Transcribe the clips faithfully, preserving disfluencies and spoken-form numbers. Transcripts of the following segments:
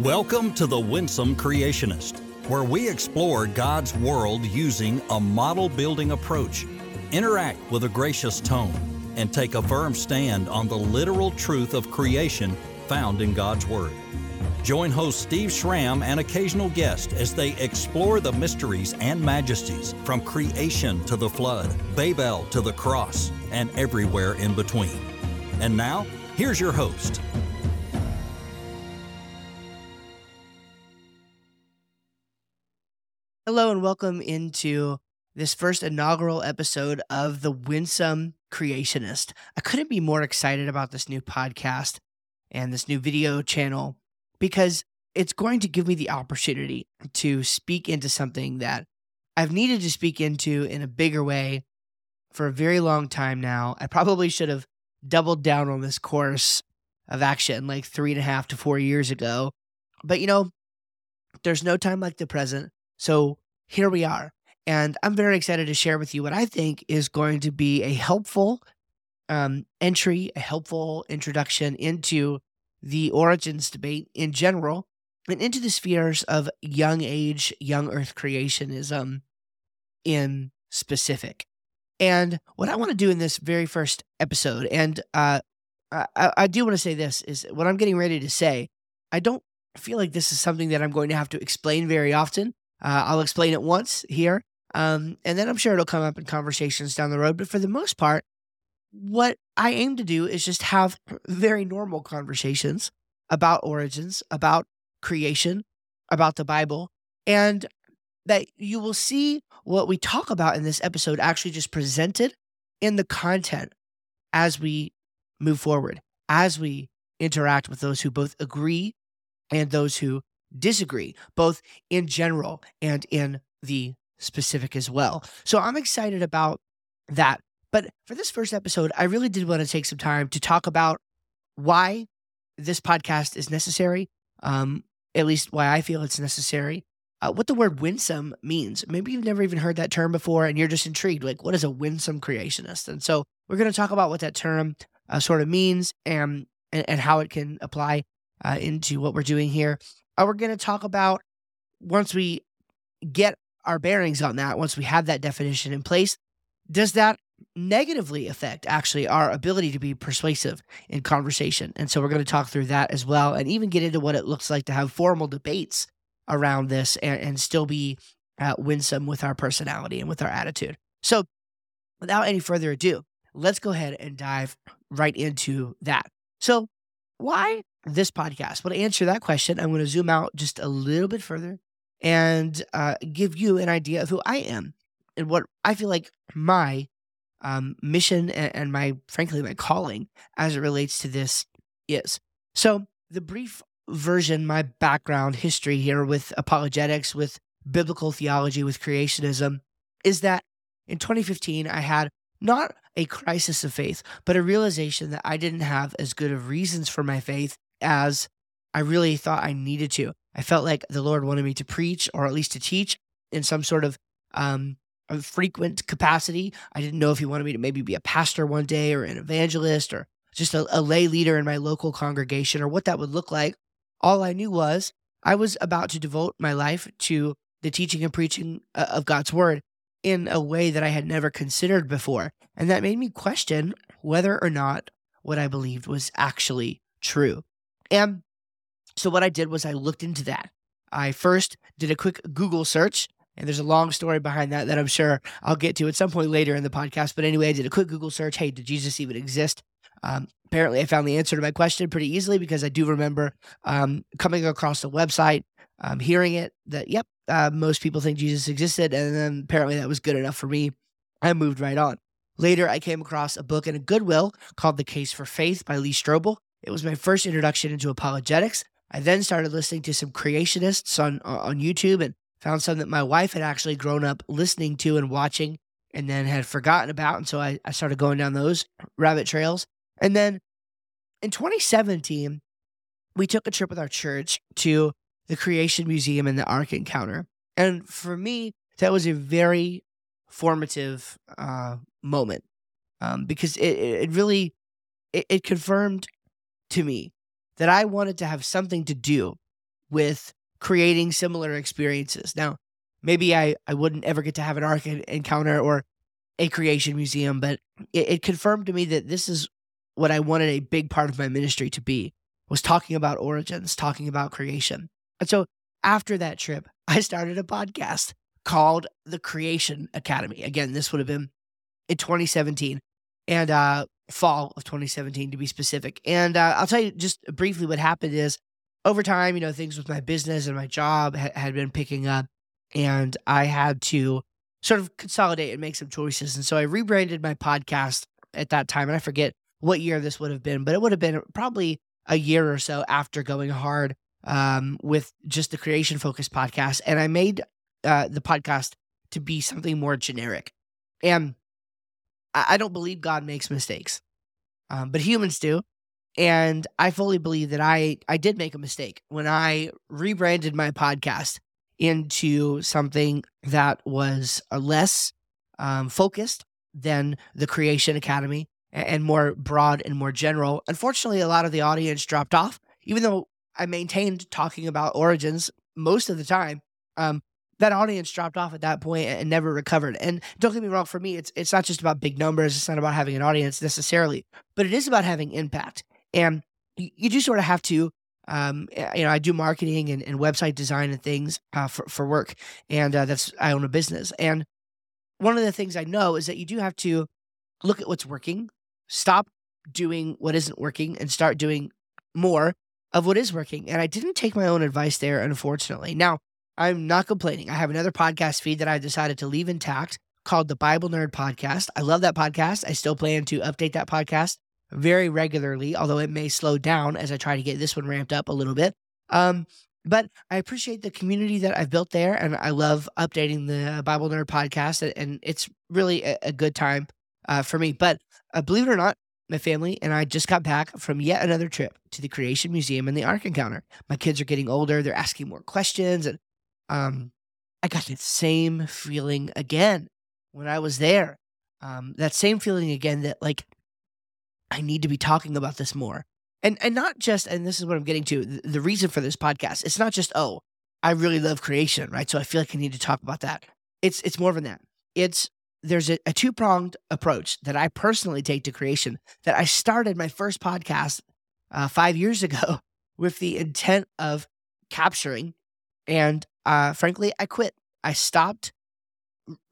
Welcome to The Winsome Creationist, where we explore God's world using a model-building approach, interact with a gracious tone, and take a firm stand on the literal truth of creation found in God's Word. Join host Steve Schramm and occasional guest as they explore the mysteries and majesties from creation to the flood, Babel to the cross, and everywhere in between. And now, here's your host. Hello and welcome into this first inaugural episode of The Winsome Creationist. I couldn't be more excited about this new podcast and this new video channel because it's going to give me the opportunity to speak into something that I've needed to speak into in a bigger way for a very long time now. I probably should have doubled down on this course of action like three and a half to four years ago. But you know, there's no time like the present. So here we are, and I'm very excited to share with you what I think is going to be a helpful um, entry, a helpful introduction into the origins debate in general, and into the spheres of young age, young earth creationism in specific. And what I want to do in this very first episode, and uh, I, I do want to say this, is what I'm getting ready to say, I don't feel like this is something that I'm going to have to explain very often. Uh, I'll explain it once here, um, and then I'm sure it'll come up in conversations down the road. But for the most part, what I aim to do is just have very normal conversations about origins, about creation, about the Bible, and that you will see what we talk about in this episode actually just presented in the content as we move forward, as we interact with those who both agree and those who disagree, both in general and in the specific as well. So I'm excited about that. But for this first episode, I really did want to take some time to talk about why this podcast is necessary, um, at least why I feel it's necessary, uh, what the word winsome means. Maybe you've never even heard that term before and you're just intrigued, like, what is a winsome creationist? And so we're going to talk about what that term uh, sort of means and, and, and how it can apply uh, into what we're doing here. We're going to talk about, once we get our bearings on that, once we have that definition in place, does that negatively affect actually our ability to be persuasive in conversation? And so we're going to talk through that as well, and even get into what it looks like to have formal debates around this and, and still be uh, winsome with our personality and with our attitude. So without any further ado, let's go ahead and dive right into that. So why this podcast? Well, to answer that question, I'm going to zoom out just a little bit further and uh, give you an idea of who I am and what I feel like my um, mission and, and my, frankly, my calling as it relates to this is. So the brief version, my background history here with apologetics, with biblical theology, with creationism, is that in twenty fifteen, I had not a crisis of faith, but a realization that I didn't have as good of reasons for my faith as I really thought I needed to. I felt like the Lord wanted me to preach, or at least to teach in some sort of um, frequent capacity. I didn't know if he wanted me to maybe be a pastor one day, or an evangelist, or just a, a lay leader in my local congregation, or what that would look like. All I knew was I was about to devote my life to the teaching and preaching of God's word in a way that I had never considered before. And that made me question whether or not what I believed was actually true. And so what I did was I looked into that. I first did a quick Google search, and there's a long story behind that that I'm sure I'll get to at some point later in the podcast. But anyway, I did a quick Google search. Hey, did Jesus even exist? Um, apparently, I found the answer to my question pretty easily, because I do remember um, coming across the website, um, hearing it that, yep, uh, most people think Jesus existed. And then apparently that was good enough for me. I moved right on. Later, I came across a book in a Goodwill called The Case for Faith by Lee Strobel. It was my first introduction into apologetics. I then started listening to some creationists on on YouTube, and found some that my wife had actually grown up listening to and watching, and then had forgotten about. And so I, I started going down those rabbit trails. And then in twenty seventeen, we took a trip with our church to the Creation Museum and the Ark Encounter. And for me, that was a very formative uh, moment um, because it, it really, it, it confirmed to me that I wanted to have something to do with creating similar experiences. Now, maybe I, I wouldn't ever get to have an Ark Encounter or a Creation Museum, but it, it confirmed to me that this is what I wanted a big part of my ministry to be, was talking about origins, talking about creation. And so after that trip, I started a podcast called The Creation Academy. Again, this would have been in twenty seventeen and uh, fall of twenty seventeen to be specific. And uh, I'll tell you just briefly what happened is over time, you know, things with my business and my job ha- had been picking up, and I had to sort of consolidate and make some choices. And so I rebranded my podcast at that time. And I forget what year this would have been, but it would have been probably a year or so after going hard um, with just the creation focused podcast. And I made uh, the podcast to be something more generic. And I, I don't believe God makes mistakes, um, but humans do. And I fully believe that I, I did make a mistake when I rebranded my podcast into something that was less um, focused than the Creation Academy and more broad and more general. Unfortunately, a lot of the audience dropped off, even though I maintained talking about origins most of the time. Um, that audience dropped off at that point and never recovered. And don't get me wrong, for me, it's it's not just about big numbers. It's not about having an audience necessarily, but it is about having impact. And you, you do sort of have to. Um, you know, I do marketing and, and website design and things uh, for, for work. And uh, that's, I own a business. And one of the things I know is that you do have to look at what's working, stop doing what isn't working, and start doing more of what is working. And I didn't take my own advice there, unfortunately. Now, I'm not complaining. I have another podcast feed that I decided to leave intact called the Bible Nerd Podcast. I love that podcast. I still plan to update that podcast very regularly, although it may slow down as I try to get this one ramped up a little bit. Um, but I appreciate the community that I've built there, and I love updating the Bible Nerd Podcast, and it's really a, a good time uh, for me. But uh, believe it or not, my family and I just got back from yet another trip to the Creation Museum and the Ark Encounter. My kids are getting older. They're asking more questions, and um, I got the same feeling again when I was there. Um, that same feeling again that, like, I need to be talking about this more. And and not just, and this is what I'm getting to, the, the reason for this podcast, it's not just, oh, I really love creation, right? So I feel like I need to talk about that. It's it's more than that. It's there's a, a two-pronged approach that I personally take to creation that I started my first podcast uh, five years ago with the intent of capturing. And uh, frankly, I quit. I stopped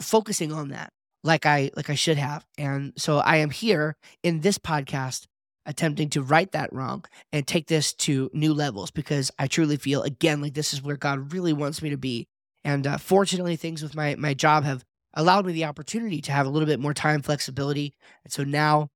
focusing on that. Like I like I should have. And so I am here in this podcast attempting to right that wrong and take this to new levels, because I truly feel, again, like this is where God really wants me to be. And uh, fortunately, things with my my job have allowed me the opportunity to have a little bit more time flexibility. And so now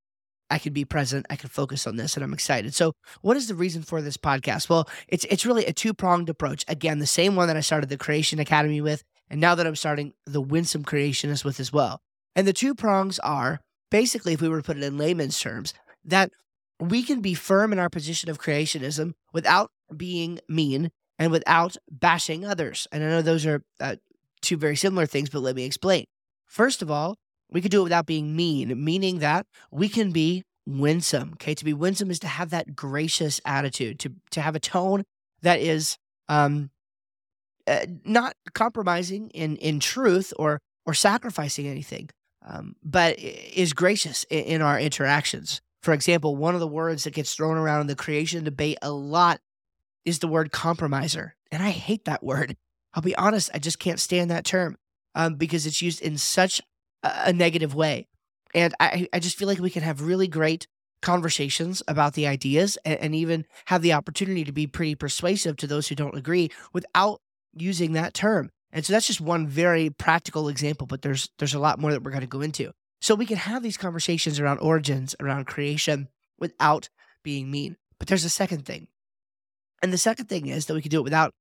I can be present. I can focus on this, and I'm excited. So what is the reason for this podcast? Well, it's it's really a two-pronged approach. Again, the same one that I started the Creation Academy with, and now that I'm starting the Winsome Creationist with as well. And the two prongs are, basically, if we were to put it in layman's terms, that we can be firm in our position of creationism without being mean and without bashing others. And I know those are uh, two very similar things, but let me explain. First of all, we can do it without being mean, meaning that we can be winsome. Okay, to be winsome is to have that gracious attitude, to, to have a tone that is um, uh, not compromising in, in truth or, or sacrificing anything. Um, but is gracious in, in our interactions. For example, one of the words that gets thrown around in the creation debate a lot is the word compromiser. And I hate that word. I'll be honest, I just can't stand that term um, because it's used in such a, a negative way. And I, I just feel like we can have really great conversations about the ideas and, and even have the opportunity to be pretty persuasive to those who don't agree without using that term. And so that's just one very practical example, but there's there's a lot more that we're going to go into. So we can have these conversations around origins, around creation, without being mean. But there's a second thing. And the second thing is that we can do it without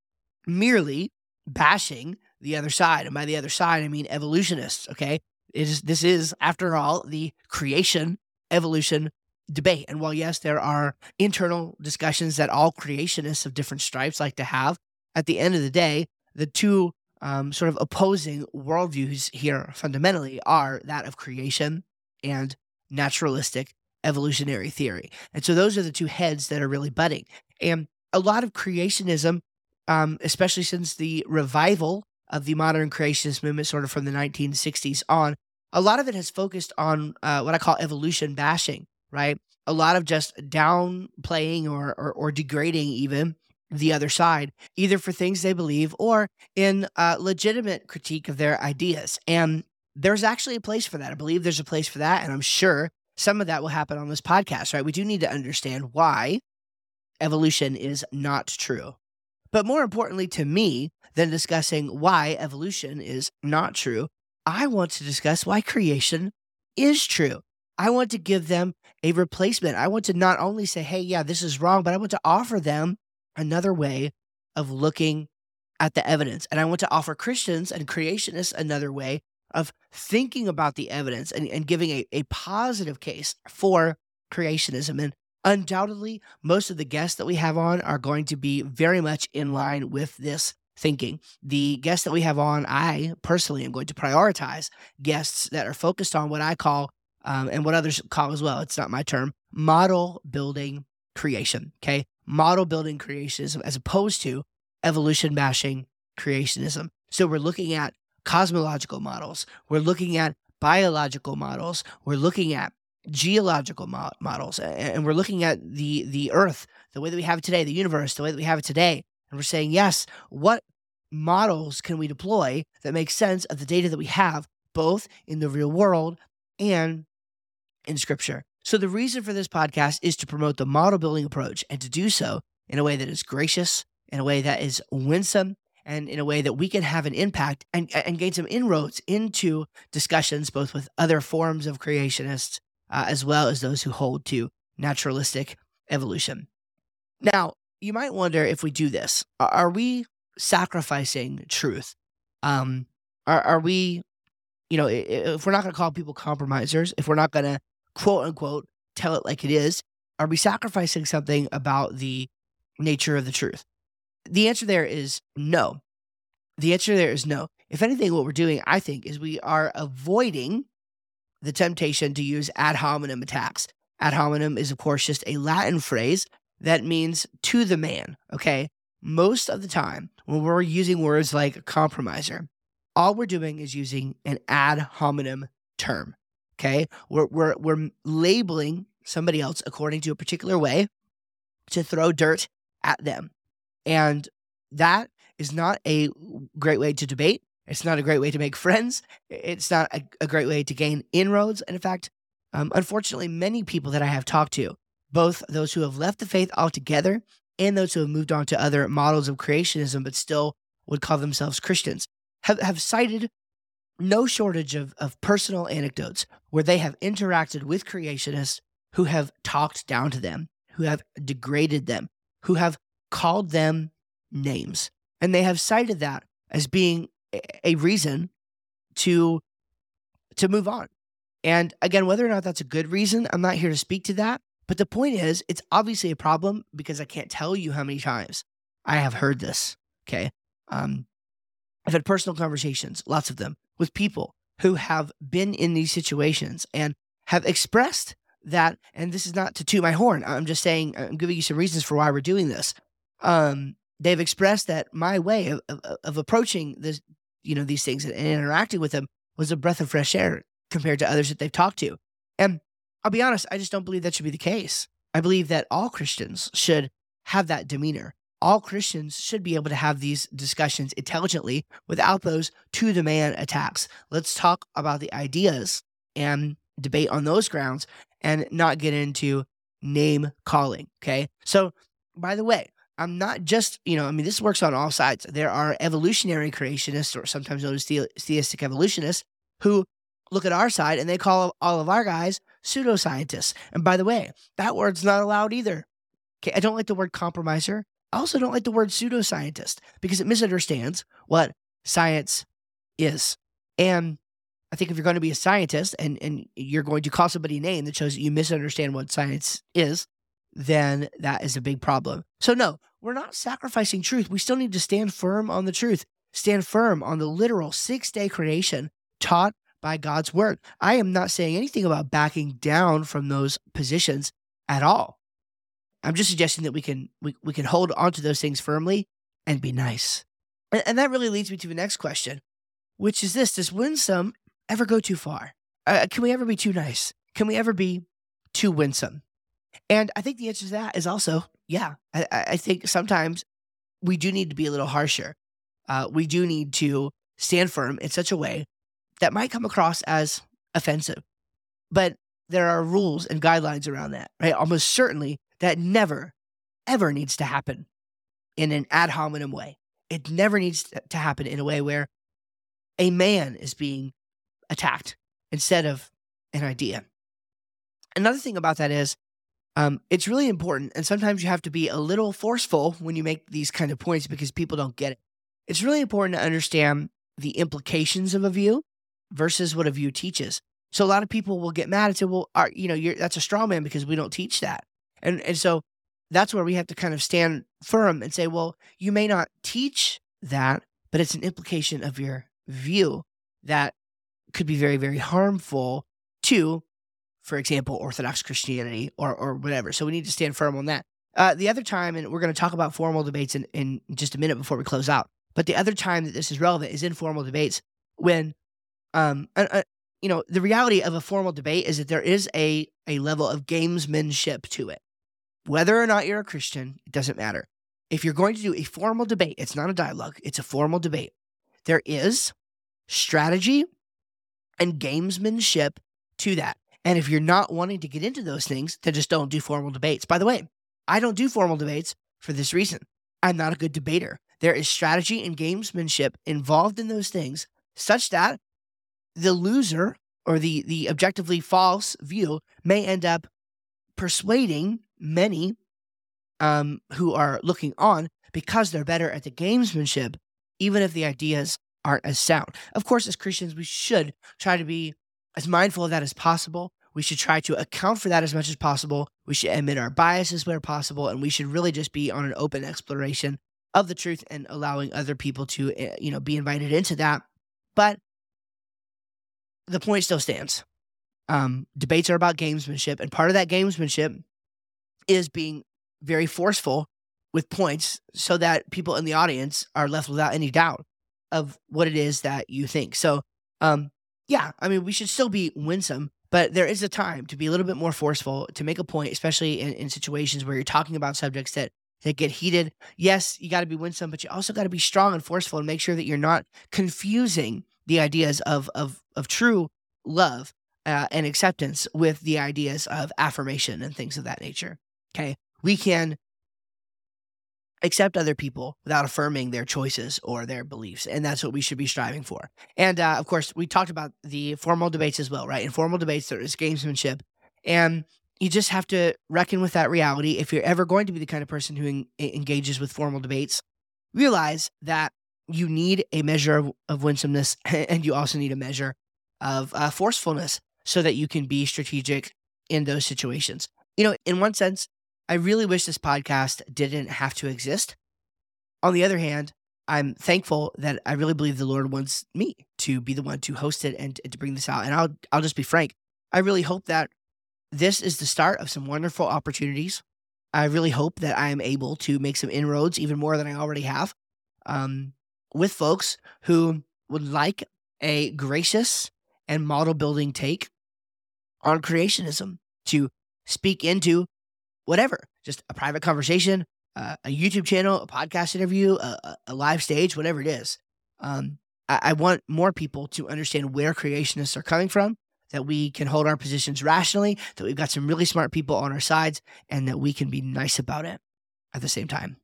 merely bashing the other side. And by the other side, I mean evolutionists, okay? It is, this is, after all, the creation-evolution debate. And while, yes, there are internal discussions that all creationists of different stripes like to have, at the end of the day, the two Um, sort of opposing worldviews here fundamentally are that of creation and naturalistic evolutionary theory. And so those are the two heads that are really butting. And a lot of creationism um, especially since the revival of the modern creationist movement sort of from the nineteen sixties on, a lot of it has focused on uh, what I call evolution bashing, right? A lot of just downplaying or, or, or degrading even the other side, either for things they believe or in uh, legitimate critique of their ideas. And there's actually a place for that. I believe there's a place for that. And I'm sure some of that will happen on this podcast, right? We do need to understand why evolution is not true. But more importantly to me than discussing why evolution is not true, I want to discuss why creation is true. I want to give them a replacement. I want to not only say, hey, yeah, this is wrong, but I want to offer them another way of looking at the evidence. And I want to offer Christians and creationists another way of thinking about the evidence and, and giving a, a positive case for creationism. And undoubtedly, most of the guests that we have on are going to be very much in line with this thinking. The guests that we have on, I personally am going to prioritize guests that are focused on what I call, um, and what others call as well, it's not my term, model building creation, okay? Model building creationism as opposed to evolution bashing creationism. So we're looking at cosmological models. We're looking at biological models. We're looking at geological mo- models. And we're looking at the, the earth, the way that we have it today, the universe, the way that we have it today. And we're saying, yes, what models can we deploy that make sense of the data that we have, both in the real world and in Scripture? So the reason for this podcast is to promote the model building approach and to do so in a way that is gracious, in a way that is winsome, and in a way that we can have an impact and, and gain some inroads into discussions both with other forms of creationists uh, as well as those who hold to naturalistic evolution. Now, you might wonder if we do this, are we sacrificing truth? Um, are, are we, you know, if we're not going to call people compromisers, if we're not going to quote unquote tell it like it is, are we sacrificing something about the nature of the truth? The answer there is no. The answer there is no. If anything, what we're doing, I think, is we are avoiding the temptation to use ad hominem attacks. Ad hominem is, of course, just a Latin phrase that means to the man, okay? Most of the time, when we're using words like compromiser, all we're doing is using an ad hominem term, okay? We're, we're, we're labeling somebody else according to a particular way to throw dirt at them. And that is not a great way to debate. It's not a great way to make friends. It's not a, a great way to gain inroads. And in fact, um, unfortunately, many people that I have talked to, both those who have left the faith altogether and those who have moved on to other models of creationism but still would call themselves Christians, have, have cited no shortage of, of personal anecdotes where they have interacted with creationists who have talked down to them, who have degraded them, who have called them names. And they have cited that as being a reason to, to move on. And again, whether or not that's a good reason, I'm not here to speak to that. But the point is, it's obviously a problem because I can't tell you how many times I have heard this, okay? Um, I've had personal conversations, lots of them, with people who have been in these situations and have expressed that, and this is not to toot my horn, I'm just saying, I'm giving you some reasons for why we're doing this. Um, they've expressed that my way of, of, of approaching this, you know, these things and, and interacting with them was a breath of fresh air compared to others that they've talked to. And I'll be honest, I just don't believe that should be the case. I believe that all Christians should have that demeanor. All Christians should be able to have these discussions intelligently without those to-the-man attacks. Let's talk about the ideas and debate on those grounds and not get into name calling, okay? So, by the way, I'm not just, you know, I mean, this works on all sides. There are evolutionary creationists, or sometimes known as the- theistic evolutionists, who look at our side and they call all of our guys pseudoscientists. And by the way, that word's not allowed either. Okay, I don't like the word compromiser. I also don't like the word pseudoscientist because it misunderstands what science is. And I think if you're going to be a scientist and, and you're going to call somebody a name that shows that you misunderstand what science is, then that is a big problem. So no, we're not sacrificing truth. We still need to stand firm on the truth, stand firm on the literal six-day creation taught by God's word. I am not saying anything about backing down from those positions at all. I'm just suggesting that we can we, we can hold onto those things firmly and be nice. And, and that really leads me to the next question, which is this. Does winsome ever go too far? Uh, can we ever be too nice? Can we ever be too winsome? And I think the answer to that is also, yeah, I, I think sometimes we do need to be a little harsher. Uh, we do need to stand firm in such a way that might come across as offensive. But there are rules and guidelines around that, right? Almost certainly that never, ever needs to happen in an ad hominem way. It never needs to happen in a way where a man is being attacked instead of an idea. Another thing about that is um, it's really important, and sometimes you have to be a little forceful when you make these kind of points because people don't get it. It's really important to understand the implications of a view versus what a view teaches. So a lot of people will get mad and say, well, our, you know, you're, that's a straw man because we don't teach that. And and so that's where we have to kind of stand firm and say, well, you may not teach that, but it's an implication of your view that could be very, very harmful to, for example, Orthodox Christianity or or whatever. So we need to stand firm on that. Uh, the other time, and we're going to talk about formal debates in, in just a minute before we close out, but the other time that this is relevant is in formal debates when, um, a, a, you know, the reality of a formal debate is that there is a a level of gamesmanship to it. Whether or not you're a Christian, it doesn't matter. If you're going to do a formal debate, it's not a dialogue, it's a formal debate. There is strategy and gamesmanship to that. And if you're not wanting to get into those things, then just don't do formal debates. By the way, I don't do formal debates for this reason. I'm not a good debater. There is strategy and gamesmanship involved in those things such that the loser or the, the objectively false view may end up persuading many um, who are looking on because they're better at the gamesmanship, even if the ideas aren't as sound. Of course, as Christians, we should try to be as mindful of that as possible. We should try to account for that as much as possible. We should admit our biases where possible, and we should really just be on an open exploration of the truth and allowing other people to, you know, be invited into that. But the point still stands. Um, debates are about gamesmanship, and part of that gamesmanship is being very forceful with points so that people in the audience are left without any doubt of what it is that you think. So, um, yeah, I mean, we should still be winsome, but there is a time to be a little bit more forceful, to make a point, especially in, in situations where you're talking about subjects that, that get heated. Yes, you got to be winsome, but you also got to be strong and forceful and make sure that you're not confusing the ideas of of of true love uh, and acceptance with the ideas of affirmation and things of that nature. Okay, we can accept other people without affirming their choices or their beliefs, and that's what we should be striving for. And uh, of course, we talked about the formal debates as well, right? In formal debates, there is gamesmanship, and you just have to reckon with that reality. If you're ever going to be the kind of person who en- engages with formal debates, realize that you need a measure of, of winsomeness, and you also need a measure of uh, forcefulness so that you can be strategic in those situations. You know, in one sense, I really wish this podcast didn't have to exist. On the other hand, I'm thankful that I really believe the Lord wants me to be the one to host it and to bring this out. And I'll I'll just be frank. I really hope that this is the start of some wonderful opportunities. I really hope that I am able to make some inroads, even more than I already have, um, with folks who would like a gracious and model-building take on creationism to speak into whatever, just a private conversation, uh, a YouTube channel, a podcast interview, a, a live stage, whatever it is. Um, I, I want more people to understand where creationists are coming from, that we can hold our positions rationally, that we've got some really smart people on our sides, and that we can be nice about it at the same time.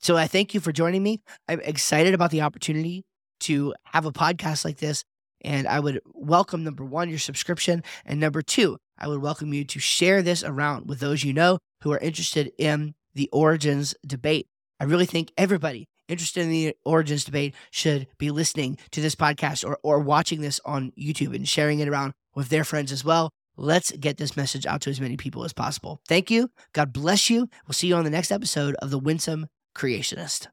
So I thank you for joining me. I'm excited about the opportunity to have a podcast like this. And I would welcome, number one, your subscription. And number two, I would welcome you to share this around with those you know who are interested in the origins debate. I really think everybody interested in the origins debate should be listening to this podcast or, or watching this on YouTube and sharing it around with their friends as well. Let's get this message out to as many people as possible. Thank you. God bless you. We'll see you on the next episode of The Winsome Creationist.